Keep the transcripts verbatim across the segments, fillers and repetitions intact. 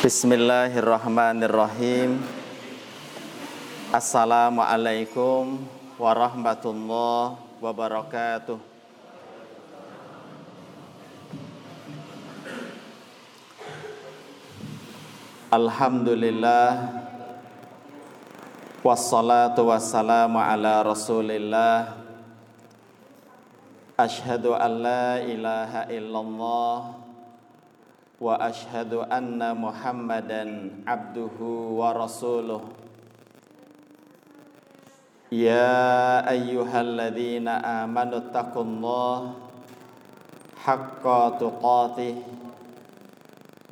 Bismillahirrahmanirrahim. Assalamualaikum warahmatullahi wabarakatuh. Alhamdulillah, wassalatu wassalamu ala rasulillah. Ashhadu an la ilaha illallah wa ashhadu anna Muhammadan abduhu wa rasuluh. Ya ayyuhalladzina amanu taqullaha haqqa tuqatih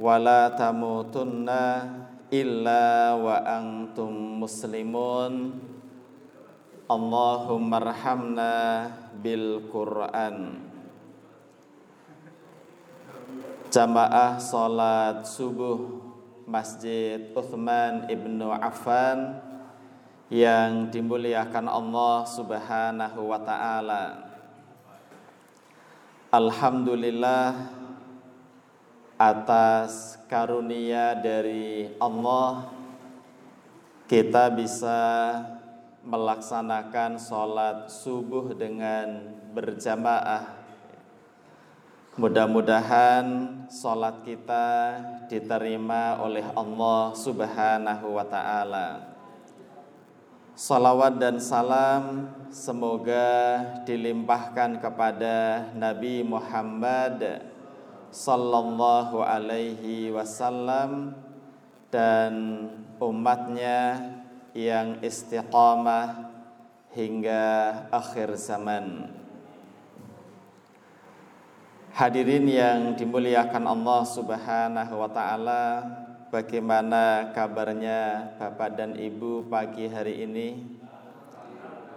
wa la tamutunna illa wa antum muslimun. Allahumma arhamna bil Qur'an. Jamaah salat subuh Masjid Utsman Ibnu Affan yang dimuliakan Allah Subhanahu wa taala. Alhamdulillah atas karunia dari Allah kita bisa melaksanakan salat subuh dengan berjamaah. Mudah-mudahan salat kita diterima oleh Allah Subhanahu wa taala. Salawat dan salam semoga dilimpahkan kepada Nabi Muhammad sallallahu alaihi wasallam dan umatnya yang istiqamah hingga akhir zaman. Hadirin yang dimuliakan Allah Subhanahu wa taala, bagaimana kabarnya Bapak dan Ibu pagi hari ini?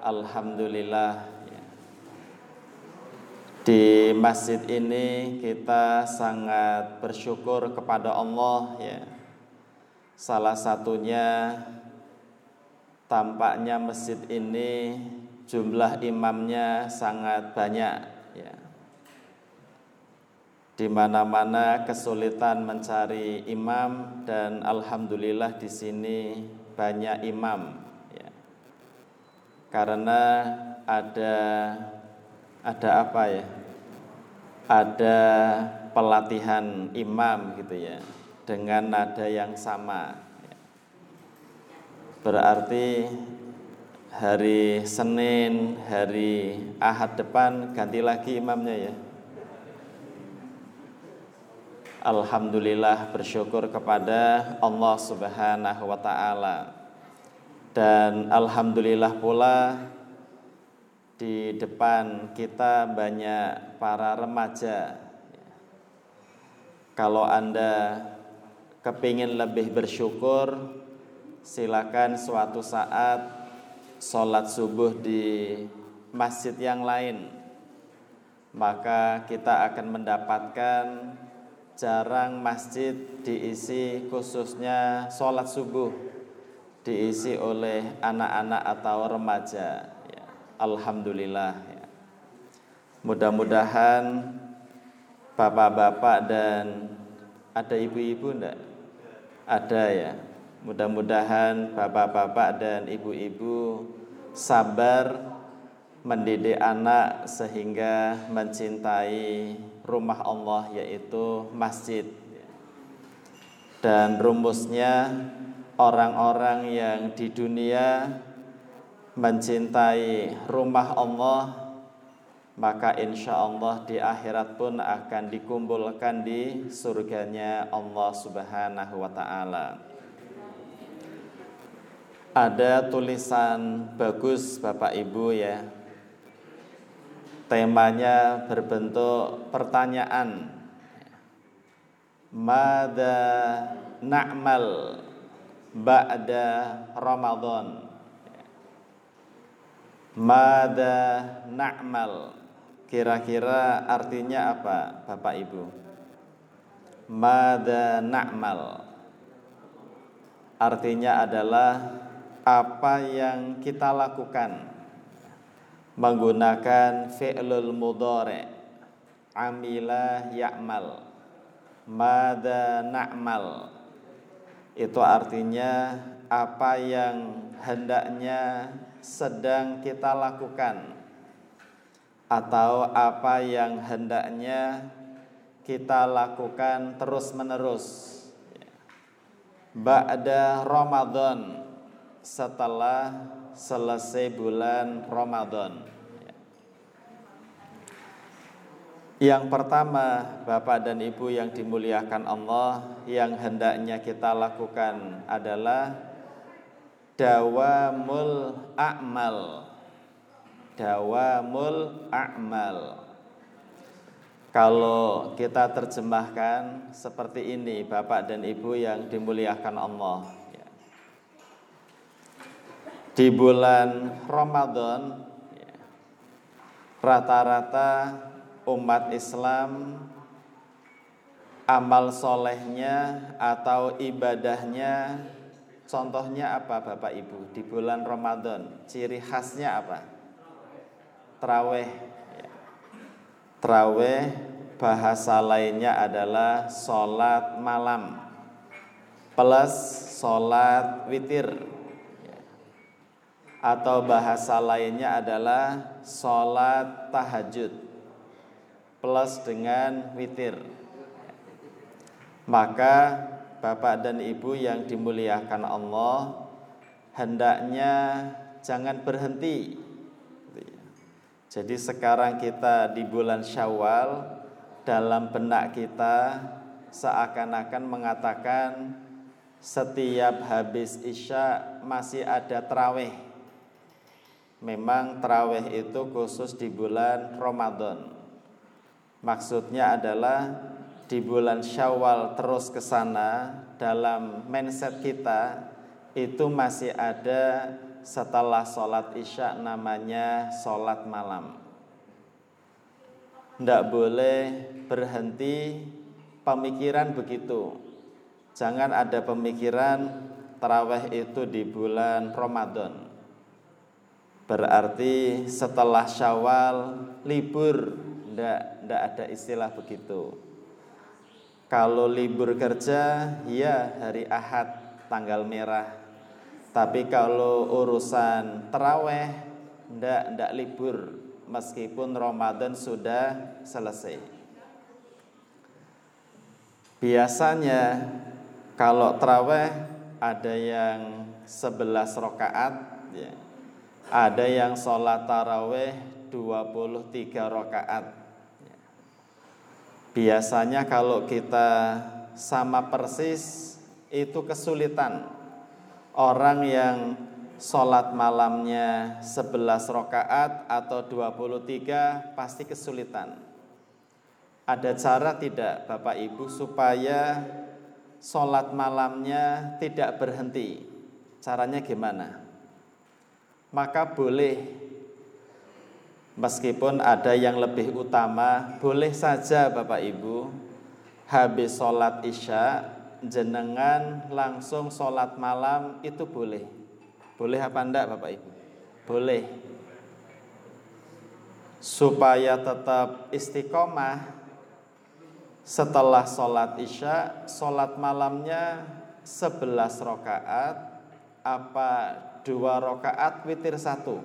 Alhamdulillah. Di masjid ini kita sangat bersyukur kepada Allah ya. Salah satunya tampaknya masjid ini jumlah imamnya sangat banyak ya. Di mana-mana kesulitan mencari imam dan alhamdulillah di sini banyak imam ya. Karena ada ada apa ya? Ada pelatihan imam gitu ya, dengan nada yang sama. Berarti hari Senin, hari Ahad depan ganti lagi imamnya ya. Alhamdulillah, bersyukur kepada Allah Subhanahu wa taala. Dan alhamdulillah pula di depan kita banyak para remaja. Kalau Anda kepingin lebih bersyukur, silakan suatu saat sholat subuh di masjid yang lain. Maka kita akan mendapatkan jarang masjid diisi khususnya sholat subuh diisi oleh anak-anak atau remaja ya, alhamdulillah ya. Mudah-mudahan bapak-bapak dan ada ibu-ibu enggak? Ada ya. Mudah-mudahan bapak-bapak dan ibu-ibu sabar mendidik anak sehingga mencintai rumah Allah yaitu masjid. Dan rumusnya orang-orang yang di dunia mencintai rumah Allah maka insya Allah di akhirat pun akan dikumpulkan di surganya Allah Subhanahu wa ta'ala. Ada tulisan bagus Bapak Ibu ya. Temanya berbentuk pertanyaan. Madza na'mal ba'da Ramadan? Madza na'mal, kira-kira artinya apa Bapak Ibu? Madza na'mal artinya adalah apa yang kita lakukan menggunakan fi'lul mudhari' amila ya'mal. Madza na'mal Itu artinya apa yang hendaknya sedang kita lakukan atau apa yang hendaknya kita lakukan terus-menerus ba'da Ramadan, setelah selesai bulan Ramadan. Yang pertama, Bapak dan Ibu yang dimuliakan Allah, yang hendaknya kita lakukan adalah dawamul a'mal. Dawamul a'mal. Kalau kita terjemahkan seperti ini, Bapak dan Ibu yang dimuliakan Allah. Di bulan Ramadan, rata-rata umat Islam amal solehnya atau ibadahnya, contohnya apa Bapak Ibu di bulan Ramadan? Ciri khasnya apa? Tarawih. Tarawih bahasa lainnya adalah sholat malam plus sholat witir, atau bahasa lainnya adalah sholat tahajud plus dengan witir. Maka Bapak dan Ibu yang dimuliakan Allah, hendaknya jangan berhenti. Jadi sekarang kita di bulan Syawal, dalam benak kita seakan-akan mengatakan setiap habis Isya masih ada tarawih. Memang tarawih itu khusus di bulan Ramadan. Maksudnya adalah di bulan Syawal terus ke sana, dalam mindset kita itu masih ada setelah sholat Isya namanya sholat malam. Tidak boleh berhenti pemikiran begitu. Jangan ada pemikiran tarawih itu di bulan Ramadan. Berarti setelah Syawal libur. Tidak ada istilah begitu. Kalau libur kerja, ya hari Ahad tanggal merah. Tapi kalau urusan tarawih, tidak tidak libur meskipun Ramadan sudah selesai. Biasanya kalau tarawih ada yang sebelas rakaat, ya. Ada yang sholat tarawih dua puluh tiga rakaat. Biasanya kalau kita sama persis itu kesulitan. Orang yang sholat malamnya sebelas rakaat atau dua puluh tiga pasti kesulitan. Ada cara tidak Bapak Ibu supaya sholat malamnya tidak berhenti? Caranya gimana? Maka boleh, meskipun ada yang lebih utama, boleh saja Bapak Ibu habis sholat Isya jenengan langsung sholat malam, itu boleh. Boleh apa enggak Bapak Ibu? Boleh. Supaya tetap istiqomah, setelah sholat Isya sholat malamnya sebelas rakaat apa dua rakaat witir satu.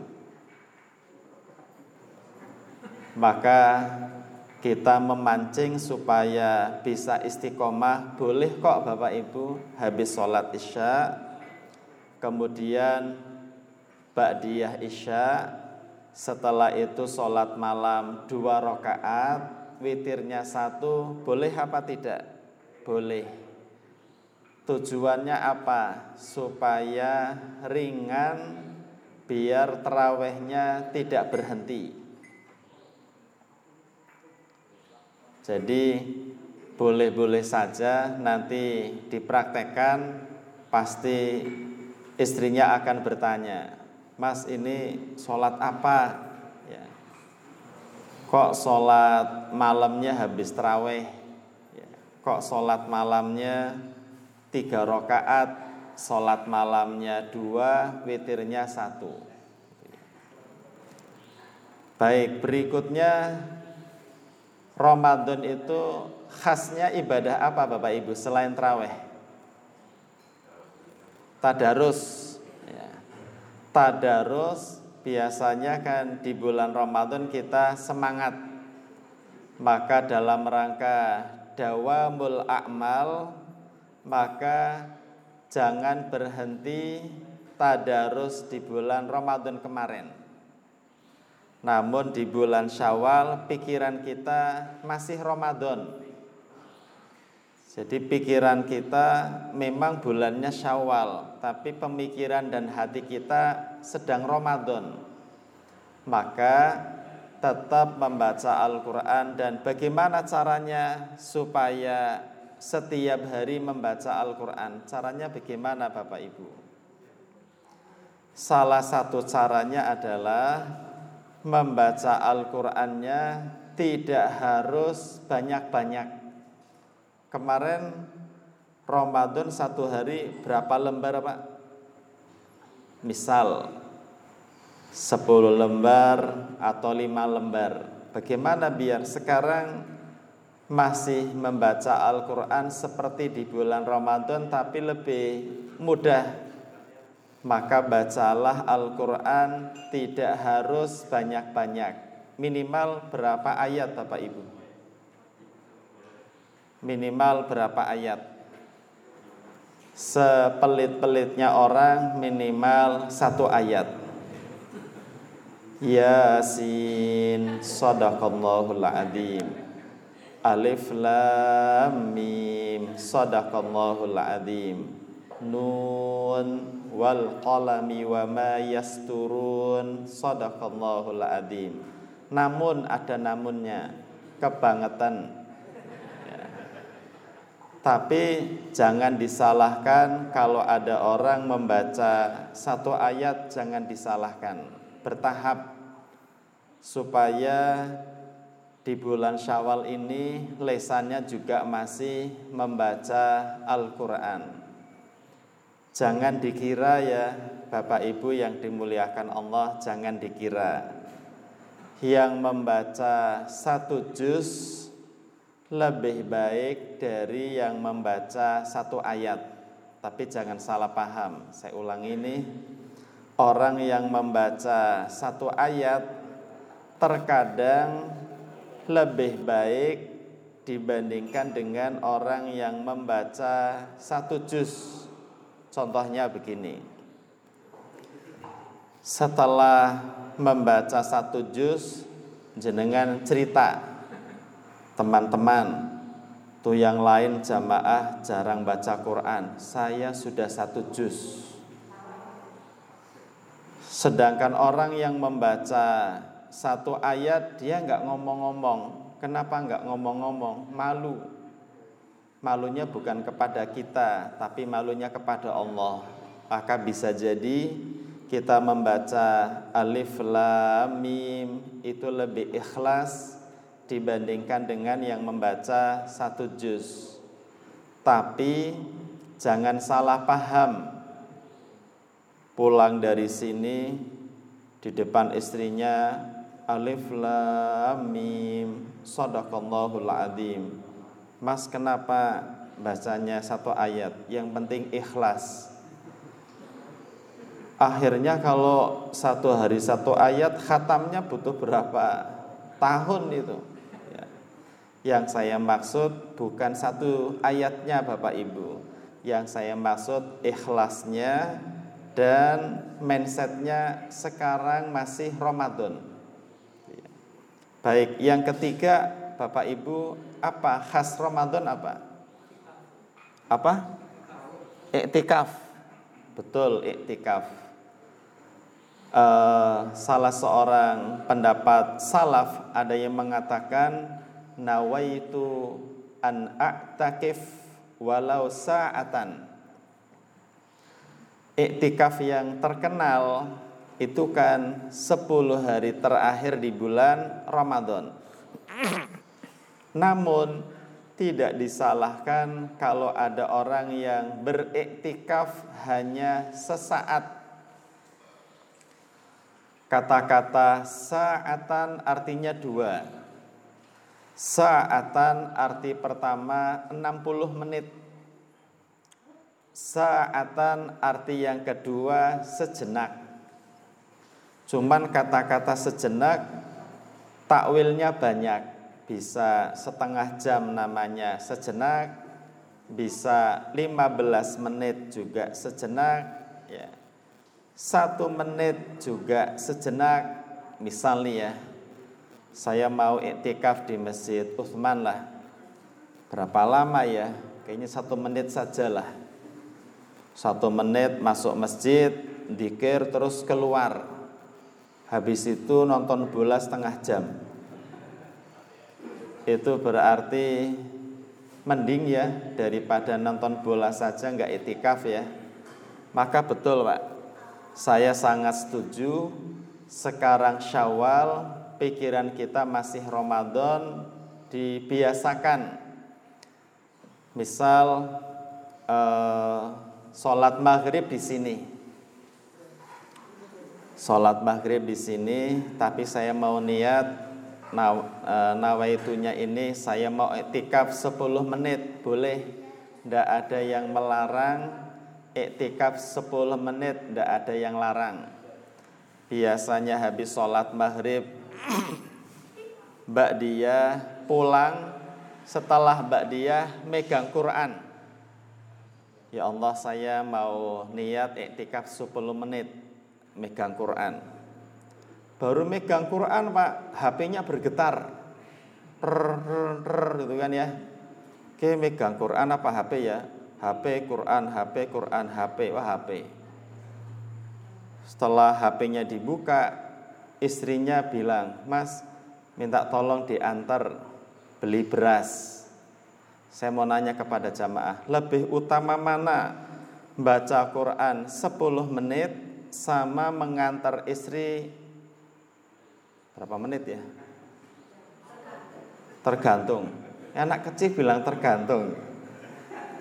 Maka kita memancing supaya bisa istiqomah. Boleh kok Bapak Ibu habis sholat Isya, kemudian ba'diyah Isya, setelah itu sholat malam dua rakaat, witirnya satu. Boleh apa tidak? Boleh. Tujuannya apa? Supaya ringan, biar tarawihnya tidak berhenti. Jadi boleh-boleh saja, nanti dipraktekkan pasti istrinya akan bertanya, "Mas, ini sholat apa? Ya. Kok sholat malamnya habis tarawih? Ya. Kok sholat malamnya tiga rakaat? Sholat malamnya dua, witirnya satu." Baik, berikutnya. Ramadan itu khasnya ibadah apa Bapak Ibu selain tarawih? tadarus. Tadarus biasanya kan di bulan Ramadan kita semangat. Maka dalam rangka dawamul a'mal, maka jangan berhenti tadarus di bulan Ramadan kemarin. Namun di bulan Syawal pikiran kita masih Ramadan. Jadi pikiran kita memang bulannya Syawal, tapi pemikiran dan hati kita sedang Ramadan. Maka tetap membaca Al-Quran. Dan bagaimana caranya supaya setiap hari membaca Al-Quran? Caranya bagaimana, Bapak Ibu? Salah satu caranya adalah membaca Al-Qurannya tidak harus banyak-banyak. Kemarin Ramadan satu hari berapa lembar, Pak? Misal sepuluh lembar atau lima lembar. Bagaimana biar sekarang masih membaca Al-Quran seperti di bulan Ramadan tapi lebih mudah? Maka bacalah Al-Quran tidak harus banyak-banyak. Minimal berapa ayat, Bapak Ibu? Minimal berapa ayat? Sepelit-pelitnya orang minimal satu ayat. Yasin, sadaqallahul adzim. Alif lam mim, sadaqallahul adzim. Nun wal qalami wa ma yasturun, sadaqallahul adzim. Namun ada namunnya, kebangetan. Tapi jangan disalahkan kalau ada orang membaca satu ayat, jangan disalahkan. Bertahap supaya di bulan Syawal ini lesannya juga masih membaca Al-Quran. Jangan dikira ya Bapak Ibu yang dimuliakan Allah, jangan dikira yang membaca satu juz lebih baik dari yang membaca satu ayat. Tapi jangan salah paham. Saya ulangi ini. Orang yang membaca satu ayat terkadang lebih baik dibandingkan dengan orang yang membaca satu juz. Contohnya begini. Setelah membaca satu juz, jenengan cerita, teman-teman, tuh yang lain jamaah jarang baca Quran, saya sudah satu juz. Sedangkan orang yang membaca satu ayat, dia gak ngomong-ngomong. Kenapa gak ngomong-ngomong? Malu. Malunya bukan kepada kita, tapi malunya kepada Allah. Maka bisa jadi kita membaca Alif Lam Mim itu lebih ikhlas dibandingkan dengan yang membaca satu juz. Tapi jangan salah paham. Pulang dari sini di depan istrinya Alif Lam Mim, Shadaqallahul Adzim. Mas, kenapa bacanya satu ayat? Yang penting ikhlas. Akhirnya kalau satu hari satu ayat, khatamnya butuh berapa tahun itu? Yang saya maksud bukan satu ayatnya, Bapak Ibu. Yang saya maksud ikhlasnya dan mindsetnya sekarang masih Ramadan. Baik, yang ketiga Bapak Ibu, apa khas Ramadan apa? Apa? Iktikaf. Betul, iktikaf. Uh, salah seorang pendapat salaf ada yang mengatakan nawaitu an a'takif walau sa'atan. Iktikaf yang terkenal itu kan sepuluh hari terakhir di bulan Ramadan. Namun tidak disalahkan kalau ada orang yang beriktikaf hanya sesaat. Kata-kata sa'atan artinya dua. Sa'atan arti pertama enam puluh menit. Sa'atan arti yang kedua sejenak. Cuman kata-kata sejenak takwilnya banyak. Bisa setengah jam namanya sejenak, bisa lima belas menit juga sejenak, ya. Satu menit juga sejenak. Misalnya ya, saya mau iktikaf di Masjid Utsman lah. Berapa lama ya? Kayaknya satu menit sajalah. Satu menit masuk masjid, dzikir terus keluar. Habis itu nonton bola setengah jam. Itu berarti mending ya daripada nonton bola saja enggak itikaf ya. Maka betul Pak, saya sangat setuju. Sekarang Syawal, pikiran kita masih Ramadan, dibiasakan. Misal eh, Sholat maghrib di sini, sholat maghrib di sini. Tapi saya mau niat nawaitunya ini, saya mau iktikaf sepuluh menit, boleh? Tidak ada yang melarang. Iktikaf sepuluh menit, tidak ada yang larang. Biasanya habis sholat maghrib, Mbak Dia pulang. Setelah Mbak Dia megang Quran. Ya Allah, saya mau niat iktikaf sepuluh menit, megang Quran. Baru megang Quran Pak, H P-nya bergetar, gitu kan ya. Oke, megang Quran apa H P ya? H P, Quran, H P, Quran, H P, wah H P. Setelah H P-nya dibuka, istrinya bilang, Mas, minta tolong diantar beli beras. Saya mau nanya kepada jamaah, lebih utama mana? Baca Quran sepuluh menit sama mengantar istri berapa menit ya? Tergantung. Anak kecil bilang tergantung.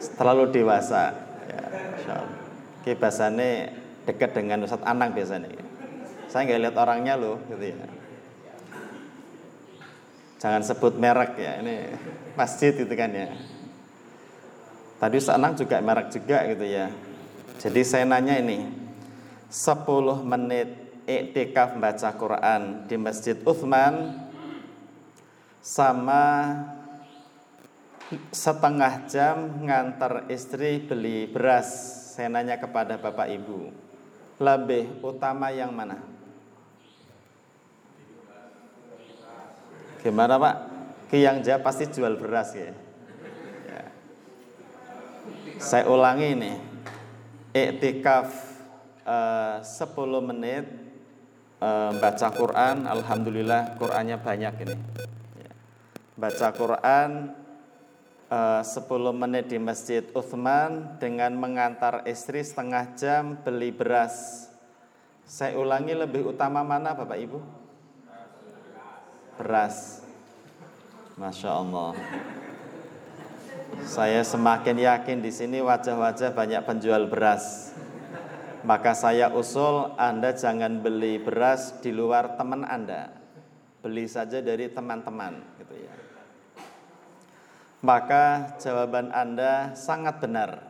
Terlalu dewasa. Ya, insyaallah. Oke, bahasane dekat dengan Ustaz Anang biasanya. Saya enggak lihat orangnya loh, gitu ya. Jangan sebut merek ya, ini masjid gitu kan ya. Tadi Ustaz Anang juga merek juga gitu ya. Jadi saya nanya ini, sepuluh menit iktikaf baca Quran di Masjid Utsman sama setengah jam ngantar istri beli beras. Saya nanya kepada Bapak Ibu, lebih utama yang mana? Gimana Pak? Yang jawab pasti jual beras ya. Ya. Saya ulangi nih. Iktikaf eh, sepuluh menit eh, baca Quran, alhamdulillah Qurannya banyak ini. Ya. Baca Quran eh, sepuluh menit di Masjid Utsman dengan mengantar istri setengah jam beli beras. Saya ulangi, lebih utama mana Bapak Ibu? Beras. Masya Allah. Saya semakin yakin di sini wajah-wajah banyak penjual beras. Maka saya usul Anda jangan beli beras di luar teman Anda. Beli saja dari teman-teman, gitu ya. Maka jawaban Anda sangat benar.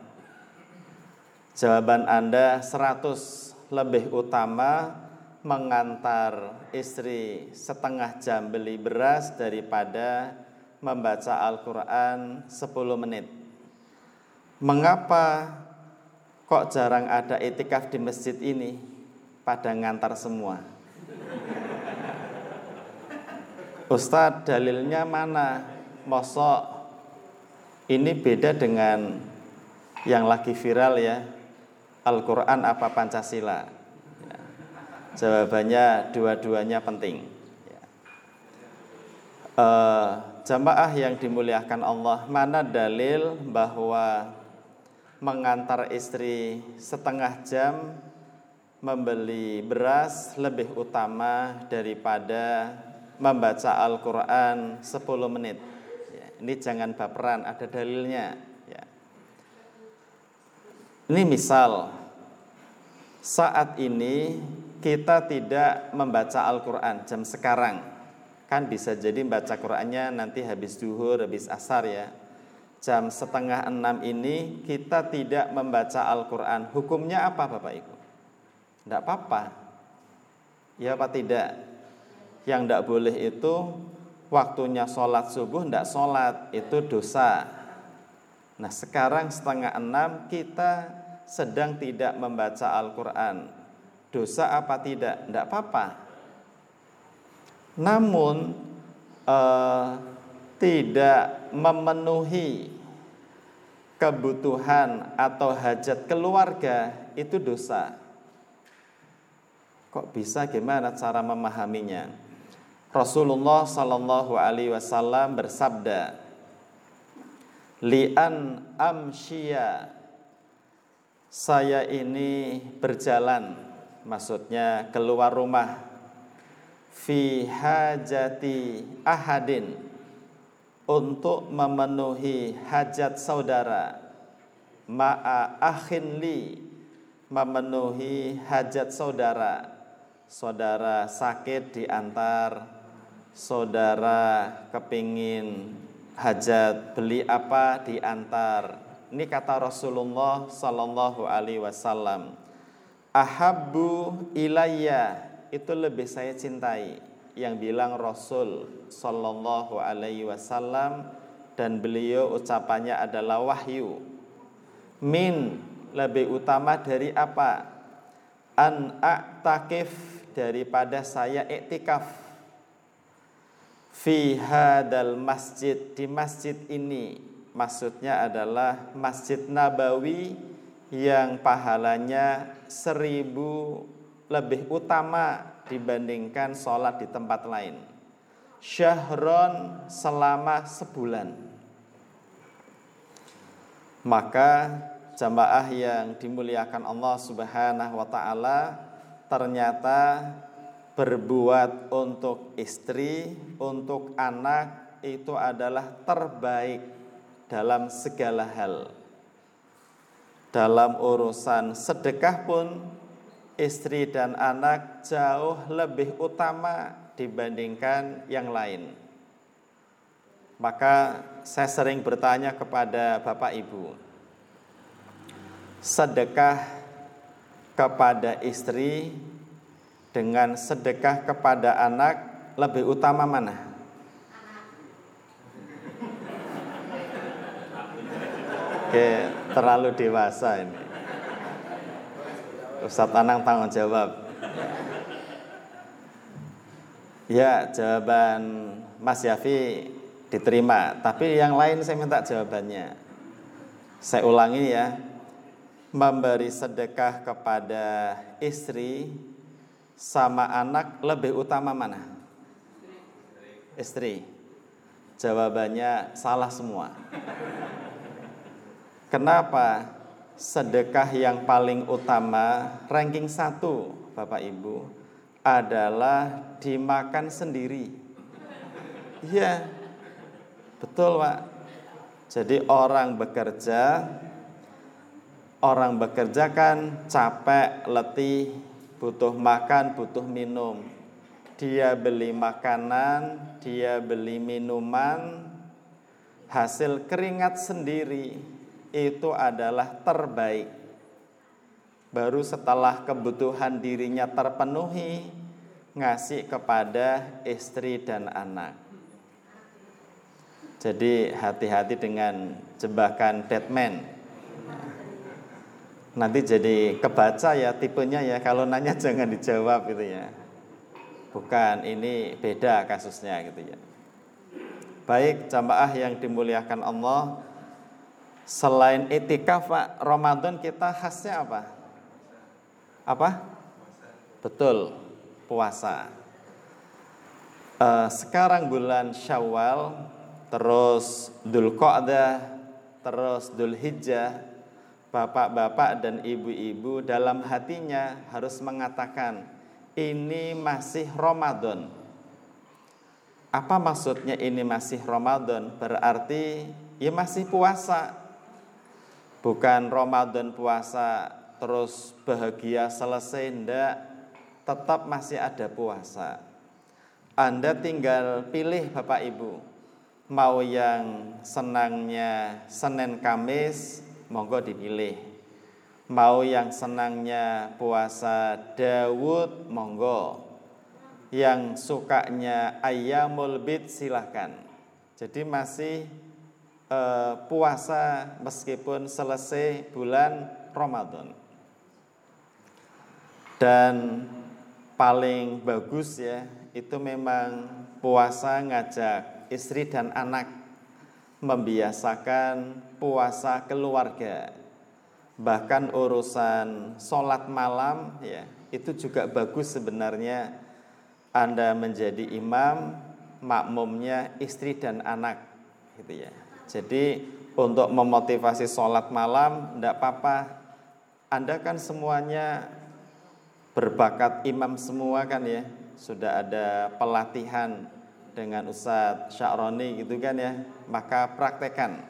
Jawaban Anda seratus, lebih utama mengantar istri setengah jam beli beras daripada membaca Al-Quran sepuluh menit. Mengapa kok jarang ada itikaf di masjid ini? Pada ngantar semua. Ustadz, dalilnya mana? Mosok. Ini beda dengan yang lagi viral ya, Al-Quran apa Pancasila? Jawabannya dua-duanya penting. E, jamaah yang dimuliakan Allah, mana dalil bahwa mengantar istri setengah jam membeli beras lebih utama daripada membaca Al-Quran sepuluh menit? Ini jangan baperan, ada dalilnya. Ini misal saat ini kita tidak membaca Al-Quran jam sekarang. Kan bisa jadi baca Qurannya nanti habis duhur, habis asar ya. jam setengah enam ini kita tidak membaca Al-Quran, hukumnya apa Bapak Ibu? Tidak apa-apa. Ya apa tidak? Yang tidak boleh itu waktunya sholat subuh tidak sholat, itu dosa. Nah sekarang setengah enam kita sedang tidak membaca Al-Quran, dosa apa tidak? Tidak apa-apa. Namun eh, tidak memenuhi kebutuhan atau hajat keluarga itu dosa. Kok bisa, gimana cara memahaminya? Rasulullah sallallahu alaihi wasallam bersabda, li'an amsyiya, saya ini berjalan, maksudnya keluar rumah, fi hajati ahadin, untuk memenuhi hajat saudara, ma'a akhin li, memenuhi hajat saudara, saudara sakit diantar, saudara kepingin hajat beli apa diantar. Ini kata Rasulullah sallallahu alaihi wasallam, ahabbu ilayya, itu lebih saya cintai. Yang bilang Rasul sallallahu alaihi wasallam, dan beliau ucapannya adalah wahyu. Min, lebih utama dari apa? An a'takif, daripada saya i'tikaf. Fi hadal masjid, di masjid ini, maksudnya adalah Masjid Nabawi yang pahalanya seribu lebih utama dibandingkan sholat di tempat lain. Syahron, selama sebulan. Maka jamaah yang dimuliakan Allah Subhanahu wa ta'ala, ternyata berbuat untuk istri, untuk anak, itu adalah terbaik dalam segala hal. Dalam urusan sedekah pun istri dan anak jauh lebih utama dibandingkan yang lain. Maka saya sering bertanya kepada Bapak Ibu, sedekah kepada istri dengan sedekah kepada anak lebih utama mana? Oke, terlalu dewasa ini. Ustaz Anang tanggung jawab. Ya, jawaban Mas Yafi diterima, tapi yang lain saya minta jawabannya. Saya ulangi ya. Memberi sedekah kepada istri sama anak lebih utama mana? Istri. Jawabannya salah semua. Kenapa? Sedekah yang paling utama ranking satu Bapak Ibu adalah dimakan sendiri. Iya. Betul, Pak. Jadi orang bekerja Orang bekerja kan capek, letih, butuh makan, butuh minum. Dia beli makanan, dia beli minuman, hasil keringat sendiri, itu adalah terbaik. Baru setelah kebutuhan dirinya terpenuhi, ngasih kepada istri dan anak. Jadi hati-hati dengan jebakan Batman. Nanti jadi kebaca ya tipenya ya, kalau nanya jangan dijawab gitu ya. Bukan, ini beda kasusnya gitu ya. Baik, jamaah yang dimuliakan Allah, selain itikaf Pak, Ramadan kita khasnya apa? Apa? Betul, puasa. Eh, sekarang bulan Syawal, terus Dzulqa'dah, terus Dzulhijjah. Bapak-bapak dan ibu-ibu dalam hatinya harus mengatakan, ini masih Ramadan. Apa maksudnya ini masih Ramadan? Berarti ya masih puasa. Bukan Ramadan puasa terus bahagia selesai, enggak. Tetap masih ada puasa. Anda tinggal pilih Bapak Ibu, mau yang senangnya Senin Kamis monggo dipilih, mau yang senangnya puasa Daud monggo, yang sukanya ayyamul bid silahkan. Jadi masih eh, puasa meskipun selesai bulan Ramadan. Dan paling bagus ya, itu memang puasa ngajak istri dan anak, membiasakan puasa keluarga. Bahkan urusan sholat malam ya, itu juga bagus sebenarnya. Anda menjadi imam, makmumnya istri dan anak gitu ya. Jadi untuk memotivasi sholat malam enggak apa-apa, Anda kan semuanya berbakat imam semua kan ya, sudah ada pelatihan dengan Ustadz Syakroni gitu kan ya, maka praktekkan.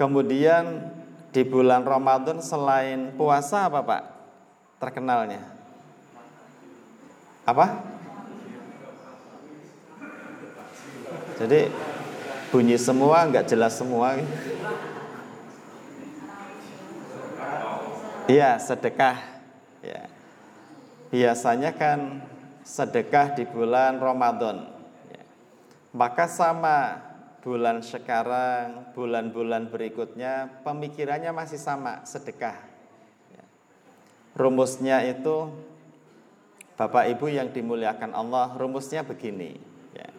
Kemudian di bulan Ramadan selain puasa apa Pak terkenalnya? Apa? Jadi bunyi semua, enggak jelas semua. Iya, sedekah. Ya. Biasanya kan sedekah di bulan Ramadan. Ya. Maka sama bulan sekarang, bulan-bulan berikutnya pemikirannya masih sama, sedekah. Ya. Rumusnya itu, Bapak Ibu yang dimuliakan Allah, rumusnya begini. Ya.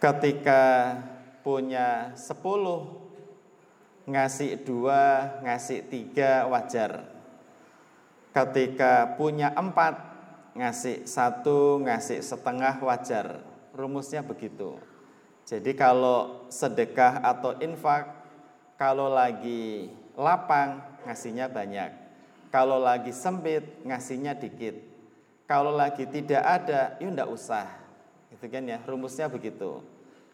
Ketika punya sepuluh, ngasih dua, ngasih tiga wajar. Ketika punya empat, ngasih satu, ngasih setengah wajar. Rumusnya begitu. Jadi kalau sedekah atau infak, kalau lagi lapang ngasihnya banyak, kalau lagi sempit ngasihnya dikit, kalau lagi tidak ada ya enggak usah. Itu kan ya, rumusnya begitu.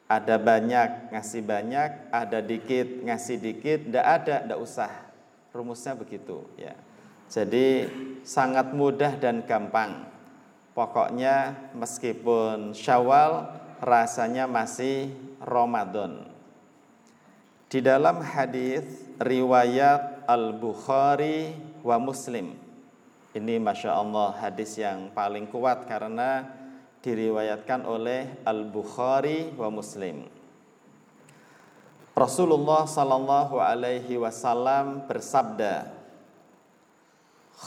Ada banyak ngasih banyak, ada dikit ngasih dikit, enggak ada enggak usah. Rumusnya begitu ya. Jadi sangat mudah dan gampang. Pokoknya meskipun Syawal rasanya masih Ramadan. Di dalam hadis riwayat Al-Bukhari wa Muslim, ini Masya Allah hadis yang paling kuat karena diriwayatkan oleh Al-Bukhari wa Muslim. Rasulullah sallallahu alaihi wasallam bersabda,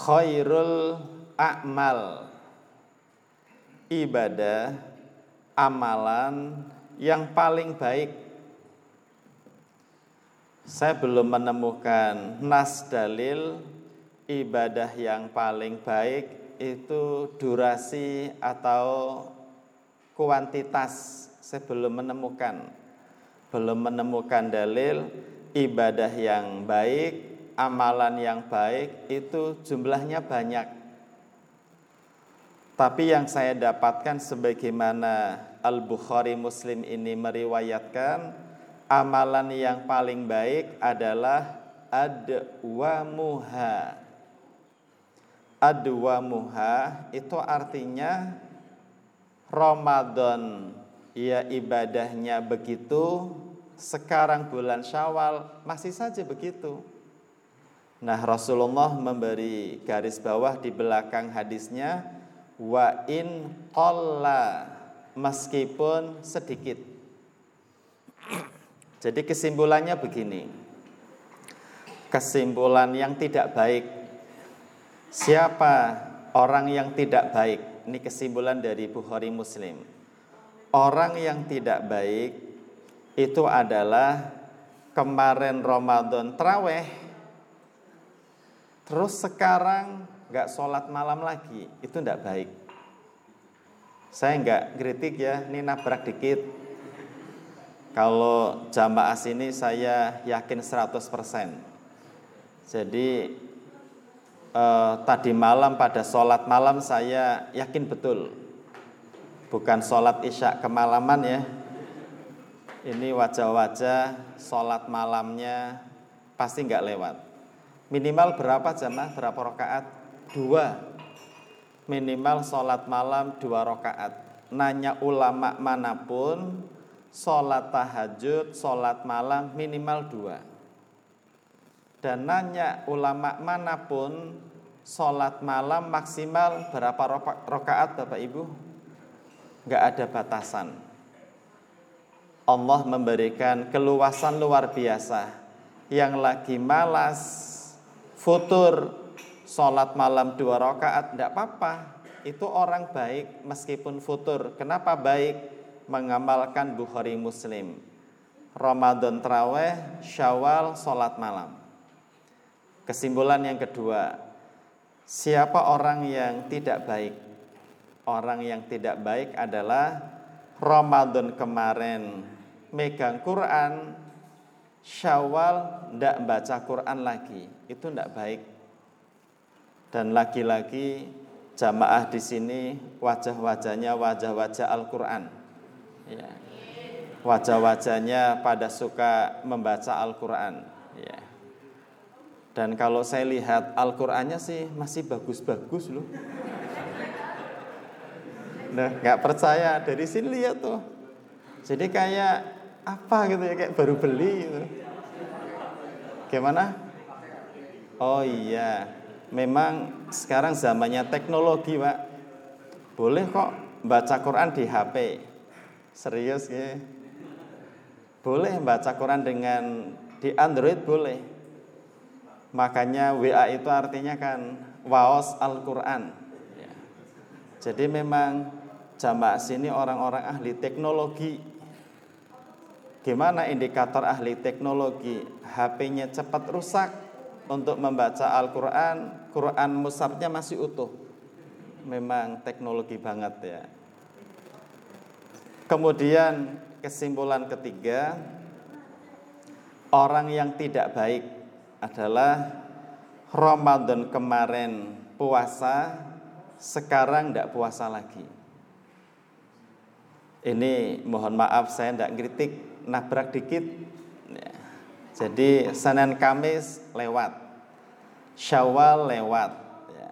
khairul a'mal, ibadah, amalan yang paling baik. Saya belum menemukan nas dalil ibadah yang paling baik itu durasi atau kuantitas. Saya belum menemukan belum menemukan dalil ibadah yang baik, amalan yang baik itu jumlahnya banyak. Tapi yang saya dapatkan sebagaimana Al-Bukhari Muslim ini meriwayatkan, amalan yang paling baik adalah adwamuha. Adwamuha itu artinya Ramadan ya ibadahnya begitu, sekarang bulan Syawal masih saja begitu. Nah, Rasulullah memberi garis bawah di belakang hadisnya, wa in qalla, meskipun sedikit. Jadi kesimpulannya begini. Kesimpulan yang tidak baik. Siapa orang yang tidak baik? Ini kesimpulan dari Bukhari Muslim. Orang yang tidak baik itu adalah kemarin Ramadan tarawih, terus sekarang enggak sholat malam lagi, itu enggak baik. Saya enggak kritik ya, ini nabrak dikit. Kalau jamaah sini saya yakin seratus persen. Jadi eh, tadi malam pada sholat malam saya yakin betul. Bukan sholat isya kemalaman ya. Ini wajah-wajah sholat malamnya pasti enggak lewat. Minimal berapa jamaah, berapa rakaat? Dua. Minimal sholat malam dua rakaat. nanya ulama manapun, sholat tahajud, sholat malam minimal dua. Dan nanya ulama manapun, sholat malam maksimal berapa rokaat Bapak Ibu? Gak ada batasan. Allah memberikan keluasan luar biasa. Yang lagi malas, futur, sholat malam dua rokaat, gak apa-apa. Itu orang baik meskipun futur. Kenapa baik? Mengamalkan Bukhari Muslim, Ramadan Traweh, Syawal, sholat malam. Kesimpulan yang kedua, siapa orang yang tidak baik? Orang yang tidak baik adalah Ramadan kemarin megang Quran, Syawal tidak baca Quran lagi. Itu tidak baik. Dan lagi-lagi jamaah di sini wajah-wajahnya wajah-wajah Al-Quran, ya. Wajah-wajahnya pada suka membaca Al-Quran, ya. Dan kalau saya lihat Al-Qurannya sih masih bagus-bagus loh. Nah, gak percaya dari sini lihat tuh. Jadi kayak apa gitu ya, kayak baru beli gitu. Gimana? Oh iya, memang sekarang zamannya teknologi, Pak. Boleh kok baca Quran di H P. Serius ya. Boleh baca Quran dengan di Android boleh. Makanya W A itu artinya kan Waos Al-Quran. Jadi memang jamaah sini orang-orang ahli teknologi. Gimana indikator ahli teknologi? H P-nya cepat rusak untuk membaca Al-Quran. Quran mushafnya masih utuh. Memang teknologi banget ya. Kemudian kesimpulan ketiga, orang yang tidak baik adalah Ramadan kemarin puasa, sekarang tidak puasa lagi. Ini mohon maaf saya tidak ngeritik, nabrak dikit. Jadi Senin Kamis lewat, Syawal lewat, ya.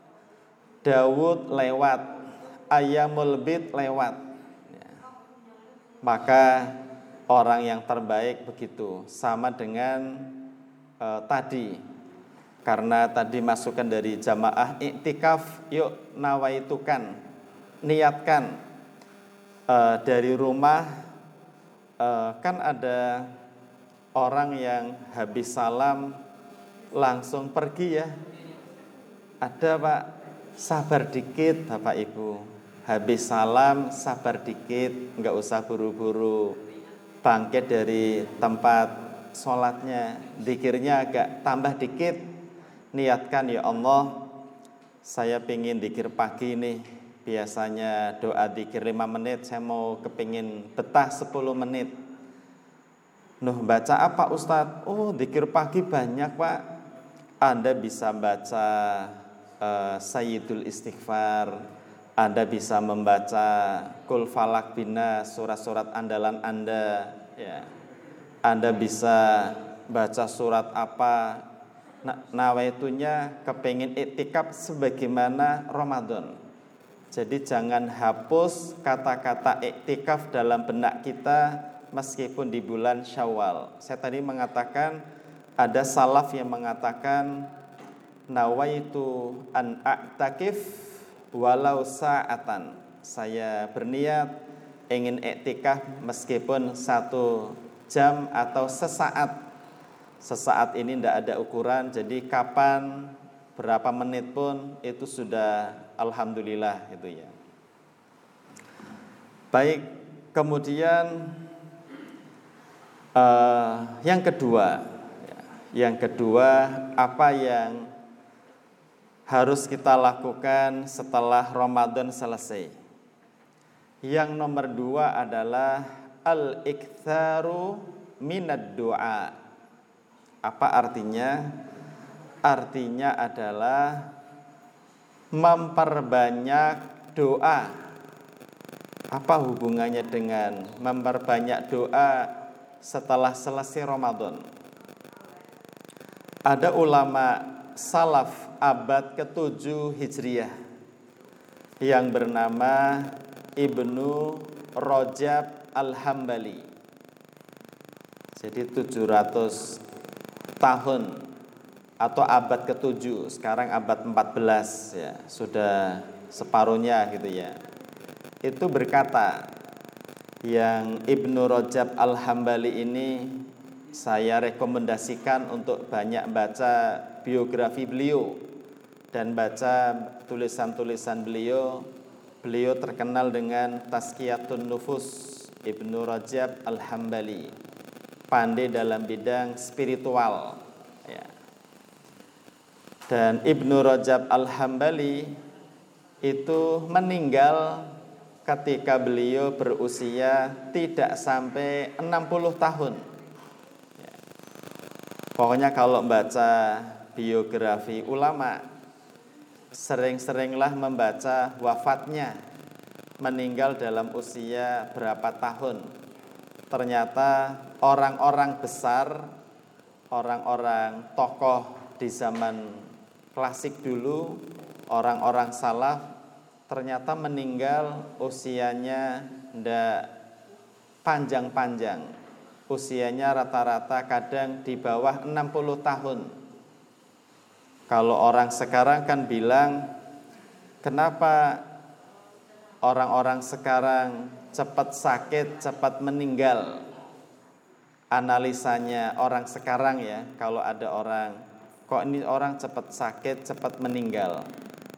Dawud lewat, Ayyamul Bid lewat, ya. Maka orang yang terbaik begitu. Sama dengan eh, tadi. Karena tadi masukan dari jamaah iktikaf, yuk nawaitukan, niatkan eh, dari rumah. eh, Kan ada orang yang habis salam langsung pergi ya. Ada Pak, sabar dikit Bapak Ibu. Habis salam sabar dikit, enggak usah buru-buru. Bangkit dari tempat sholatnya, dzikirnya agak tambah dikit. Niatkan, ya Allah, saya pingin dzikir pagi nih. Biasanya doa dzikir lima menit, saya mau kepingin betah sepuluh menit. Nuh, baca apa Ustadz? Oh, dzikir pagi banyak Pak. Anda bisa baca uh, Sayyidul Istighfar, Anda bisa membaca Qul Falaq bin Nas, surat-surat andalan Anda, ya. Anda bisa baca surat apa. Nah, nawaitunya kepingin iktikaf sebagaimana Ramadan. Jadi jangan hapus kata-kata iktikaf dalam benak kita meskipun di bulan Syawal. Saya tadi mengatakan ada salaf yang mengatakan nawaitu an a'takif walau sa'atan. Saya berniat ingin iktikaf meskipun satu jam atau sesaat. Sesaat ini tidak ada ukuran, jadi kapan, berapa menit pun itu sudah alhamdulillah gitu ya. Baik, kemudian uh, yang kedua. Yang kedua, apa yang harus kita lakukan setelah Ramadan selesai? Yang nomor dua adalah al-iktharu minad du'a. Apa artinya? Artinya adalah memperbanyak doa. Apa hubungannya dengan memperbanyak doa setelah selesai Ramadan? Ada ulama salaf abad ketujuh Hijriah yang bernama Ibnu Rojab Al Hambali. Jadi tujuh ratus tahun atau abad ketujuh, sekarang abad empat belas ya, sudah separuhnya gitu ya. Itu berkata, yang Ibnu Rojab Al Hambali ini saya rekomendasikan untuk banyak baca biografi beliau dan baca tulisan-tulisan beliau. Beliau terkenal dengan Tazkiyatun Nufus. Ibnu Rojab Al Hambali pandai dalam bidang spiritual ya. Dan Ibnu Rojab Al Hambali itu meninggal ketika beliau berusia tidak sampai enam puluh tahun. Ya. Pokoknya kalau baca biografi ulama, sering-seringlah membaca wafatnya, meninggal dalam usia berapa tahun. Ternyata orang-orang besar, orang-orang tokoh di zaman klasik dulu, orang-orang salaf, ternyata meninggal usianya tidak panjang-panjang. Usianya rata-rata kadang di bawah enam puluh tahun. Kalau orang sekarang kan bilang, kenapa orang-orang sekarang cepat sakit, cepat meninggal? Analisanya orang sekarang ya, kalau ada orang, kok ini orang cepat sakit, cepat meninggal,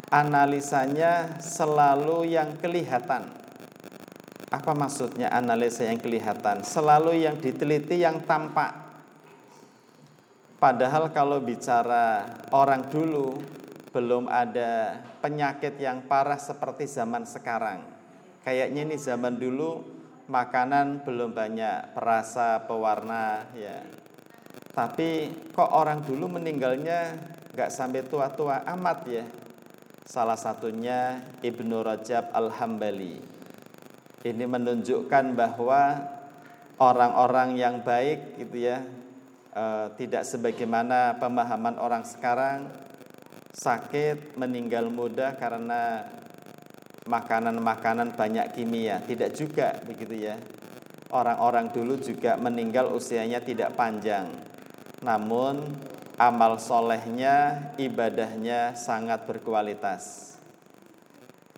analisanya selalu yang kelihatan. Apa maksudnya analisa yang kelihatan? Selalu yang diteliti, yang tampak. Padahal kalau bicara orang dulu, belum ada penyakit yang parah seperti zaman sekarang. Kayaknya ini zaman dulu makanan belum banyak perasa, pewarna ya. Tapi kok orang dulu meninggalnya gak sampai tua-tua amat ya. Salah satunya Ibnu Rojab Al Hambali. Ini menunjukkan bahwa orang-orang yang baik gitu ya, e, tidak sebagaimana pemahaman orang sekarang, sakit, meninggal muda karena makanan-makanan banyak kimia. Tidak juga begitu ya. Orang-orang dulu juga meninggal usianya tidak panjang, namun amal solehnya, ibadahnya sangat berkualitas.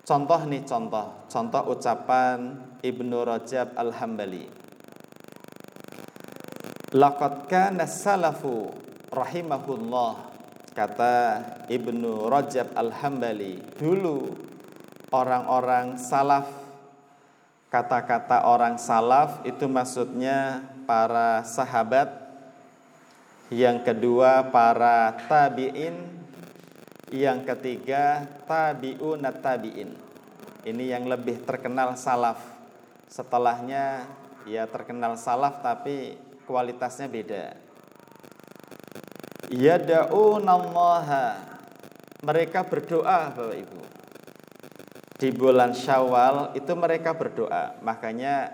Contoh nih contoh, contoh ucapan Ibnu Rojab Al Hambali. Laqad kana salafu rahimahullah, kata Ibnu Rojab Al Hambali. Dulu orang-orang salaf, kata-kata orang salaf itu maksudnya para sahabat. Yang kedua para tabi'in, yang ketiga tabi'unat tabi'in. Ini yang lebih terkenal salaf. Setelahnya ya terkenal salaf tapi kualitasnya beda. Yada'unallaha, mereka berdoa Bapak Ibu. Di bulan Syawal itu mereka berdoa. Makanya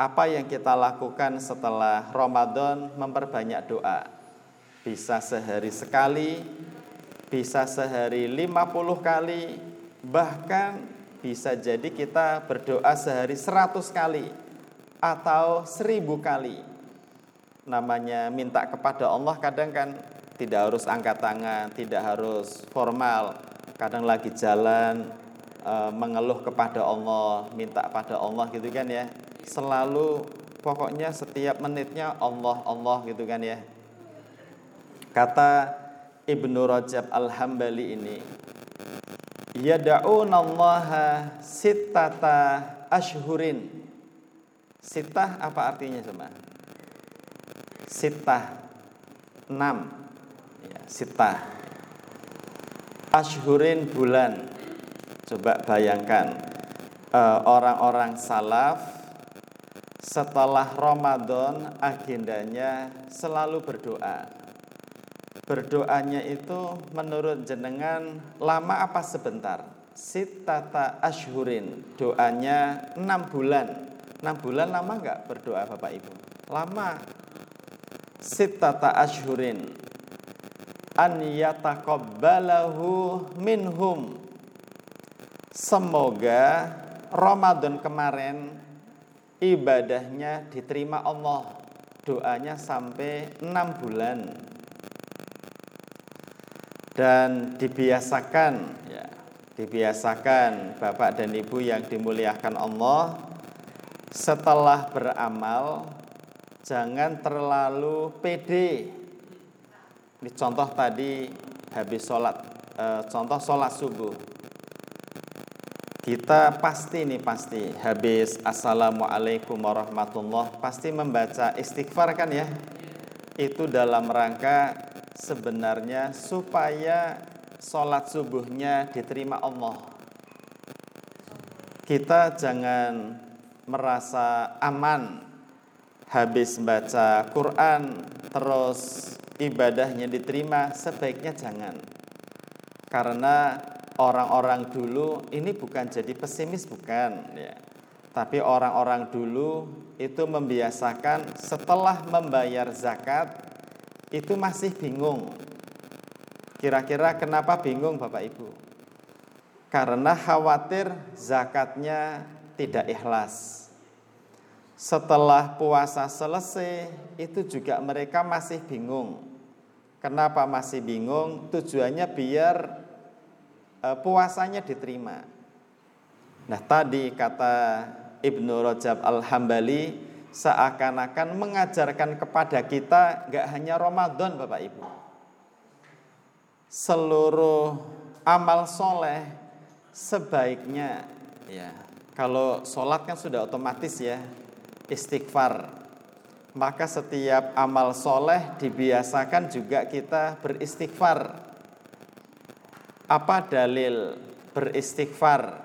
apa yang kita lakukan setelah Ramadan, memperbanyak doa. Bisa sehari sekali, bisa sehari lima puluh kali, bahkan bisa jadi kita berdoa sehari seratus kali atau seribu kali. Namanya minta kepada Allah, kadang kan tidak harus angkat tangan, tidak harus formal. Kadang lagi jalan e, mengeluh kepada Allah, minta pada Allah gitu kan ya. Selalu pokoknya setiap menitnya Allah, Allah gitu kan ya. Kata Ibnu Rojab Al Hambali ini, yada'unallaha sittata ashhurin. Sittah apa artinya sama? Sittah, enam ya, sittah. Ashhurin, bulan. Coba bayangkan e, orang-orang salaf setelah Ramadan agendanya selalu berdoa. Berdoanya itu menurut jenengan lama apa sebentar? Sittata ashhurin, doanya enam bulan. enam bulan lama enggak berdoa Bapak Ibu? Lama. Sittata ashhurin an yataqabbalahu minhum, semoga Ramadan kemarin ibadahnya diterima Allah, doanya sampai enam bulan. Dan dibiasakan ya, dibiasakan Bapak dan Ibu yang dimuliakan Allah, setelah beramal jangan terlalu pede. Ini contoh tadi habis sholat, e, contoh sholat subuh. Kita pasti nih pasti habis Assalamualaikum warahmatullahi, pasti membaca istighfar kan ya. Itu dalam rangka sebenarnya supaya sholat subuhnya diterima Allah. Kita jangan merasa aman habis baca Quran terus ibadahnya diterima, sebaiknya jangan. Karena orang-orang dulu ini bukan jadi pesimis, bukan ya. Tapi orang-orang dulu itu membiasakan setelah membayar zakat itu masih bingung. Kira-kira kenapa bingung Bapak Ibu? Karena khawatir zakatnya tidak ikhlas. Setelah puasa selesai itu juga mereka masih bingung. Kenapa masih bingung? Tujuannya biar puasanya diterima. Nah tadi kata Ibnu Rojab Al Hambali, seakan-akan mengajarkan kepada kita gak hanya Ramadan Bapak Ibu, seluruh amal soleh sebaiknya ya. Kalau sholat kan sudah otomatis ya, istighfar. Maka setiap amal soleh dibiasakan juga kita beristighfar. Apa dalil beristighfar?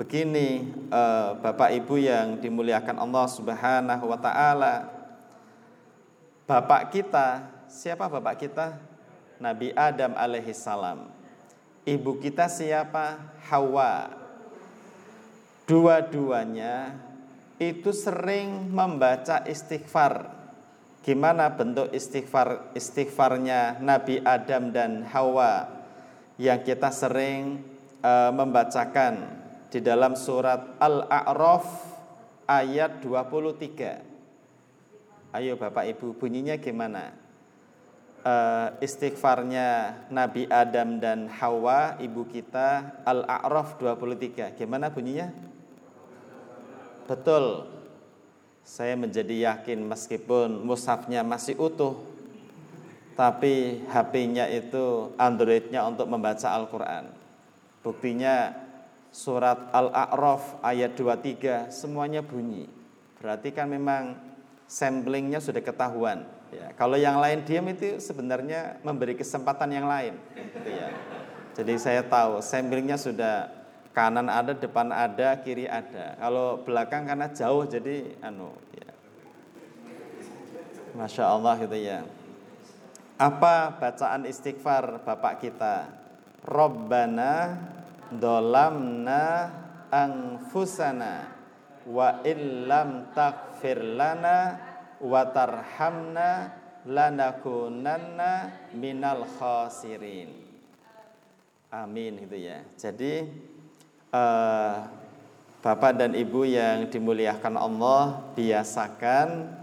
Begini eh, Bapak Ibu yang dimuliakan Allah Subhanahu wa ta'ala, Bapak kita, siapa Bapak kita? Nabi Adam alaihi salam. Ibu kita siapa? Hawa. Dua-duanya itu sering membaca istighfar. Gimana bentuk istighfar, istighfarnya Nabi Adam dan Hawa yang kita sering e, membacakan di dalam surat Al-A'raf ayat dua puluh tiga. Ayo Bapak Ibu, bunyinya gimana? E, istighfarnya Nabi Adam dan Hawa, ibu kita, Al-A'raf dua puluh tiga. Gimana bunyinya? Betul. Saya menjadi yakin meskipun mushafnya masih utuh, tapi H P-nya itu Android-nya untuk membaca Al-Quran. Buktinya surat Al-A'raf ayat dua puluh tiga semuanya bunyi. Berarti kan memang samplingnya sudah ketahuan ya. Kalau yang lain diam itu sebenarnya memberi kesempatan yang lain gitu ya. Jadi saya tahu samplingnya sudah kanan ada, depan ada, kiri ada. Kalau belakang karena jauh jadi anu ya. Masya Allah gitu ya. Apa bacaan istighfar Bapak kita? Rabbana dzalamna anfusana wa illam taghfir lana wa tarhamna lanakunanna minal khasirin. Amin gitu ya. Jadi eh, Bapak dan Ibu yang dimuliakan Allah, biasakan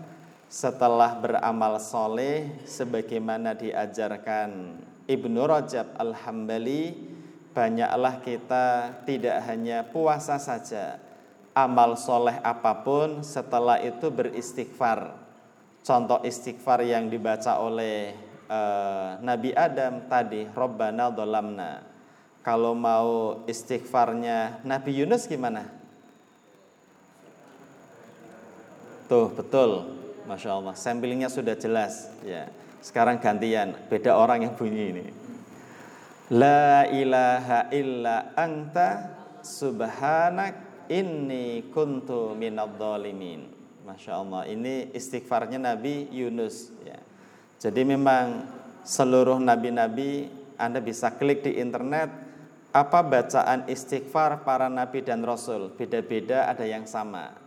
setelah beramal soleh sebagaimana diajarkan Ibnu Rojab Al Hambali, banyaklah kita tidak hanya puasa saja, amal soleh apapun setelah itu beristighfar. Contoh istighfar yang dibaca oleh e, Nabi Adam tadi, Rabbana dzalamna. Kalau mau istighfarnya Nabi Yunus gimana? Tuh betul. Masya Allah, samplingnya sudah jelas ya. Sekarang gantian, beda orang yang bunyi ini. La ilaha illa anta subhanak inni kuntu minadh-dhalimin. Masya Allah, ini istighfarnya Nabi Yunus ya. Jadi memang seluruh nabi-nabi, Anda bisa klik di internet, apa bacaan istighfar para nabi dan rasul, beda-beda, ada yang sama.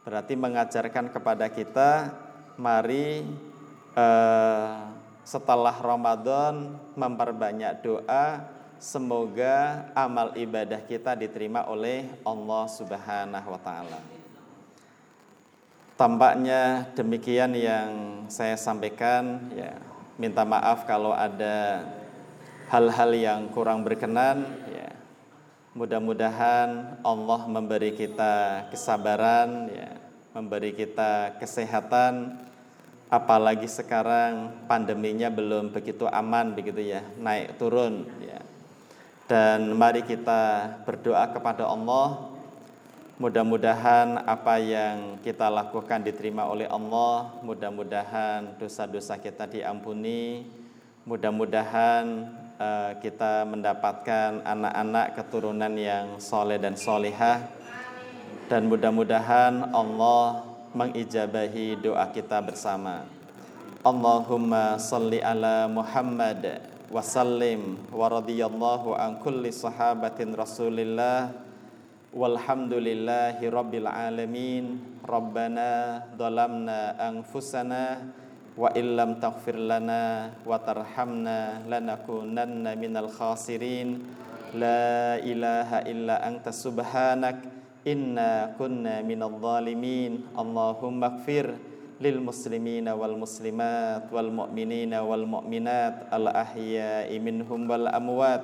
Berarti mengajarkan kepada kita, mari eh, setelah Ramadan memperbanyak doa, semoga amal ibadah kita diterima oleh Allah Subhanahu wa taala. Tampaknya demikian yang saya sampaikan, ya. Minta maaf kalau ada hal-hal yang kurang berkenan, ya. Mudah-mudahan Allah memberi kita kesabaran, ya, memberi kita kesehatan. Apalagi sekarang pandeminya belum begitu aman begitu ya, naik turun ya. Dan mari kita berdoa kepada Allah, mudah-mudahan apa yang kita lakukan diterima oleh Allah, mudah-mudahan dosa-dosa kita diampuni, mudah-mudahan uh, kita mendapatkan anak-anak keturunan yang soleh dan solehah, dan mudah-mudahan Allah mengijabahi doa kita bersama. Allahumma salli ala Muhammad wa sallim wa radhiyallahu an kulli sahabatin Rasulillah walhamdulillahi rabbil alamin. Rabbana dhalamna anfusana wa illam taghfir lana wa tarhamna lanakunanna minal khasirin. La ilaha illa anta subhanak inna kunna minal zalimin. Allahumma ighfir lil muslimina wal muslimat wal mu'minina wal mu'minat al ahya'i minhum wal amwat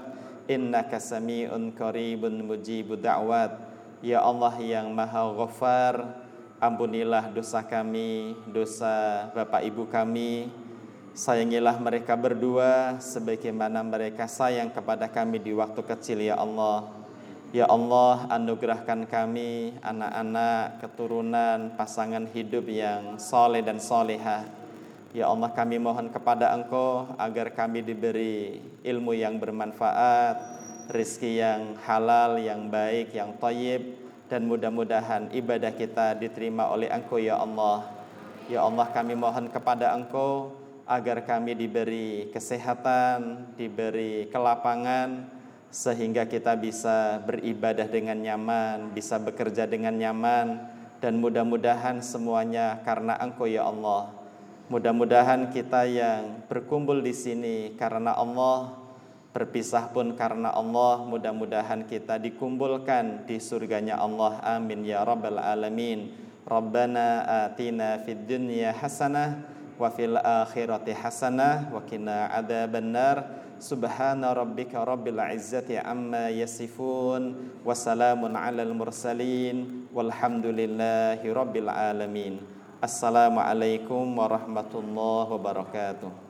innaka sami'un qaribun mujibu da'wat. Ya Allah yang maha ghafar, ampunilah dosa kami, dosa bapak ibu kami, sayangilah mereka berdua sebagaimana mereka sayang kepada kami di waktu kecil ya Allah. Ya Allah, anugerahkan kami anak-anak, keturunan, pasangan hidup yang soleh dan solehah. Ya Allah, kami mohon kepada Engkau agar kami diberi ilmu yang bermanfaat, rizki yang halal, yang baik, yang thayyib, dan mudah-mudahan ibadah kita diterima oleh Engkau ya Allah. Ya Allah, kami mohon kepada Engkau agar kami diberi kesehatan, diberi kelapangan, sehingga kita bisa beribadah dengan nyaman, bisa bekerja dengan nyaman, dan mudah-mudahan semuanya karena Engkau ya Allah. Mudah-mudahan kita yang berkumpul di sini karena Allah, berpisah pun karena Allah, mudah-mudahan kita dikumpulkan di surganya Allah. Amin ya rabbal alamin. Rabbana atina fid dunya hasanah wa fil akhirati hasanah wa qina adzabannar. Subhana rabbika rabbil izzati amma yasifun, wassalamun alal mursalin, walhamdulillahi rabbil alamin. Assalamualaikum warahmatullahi wabarakatuh.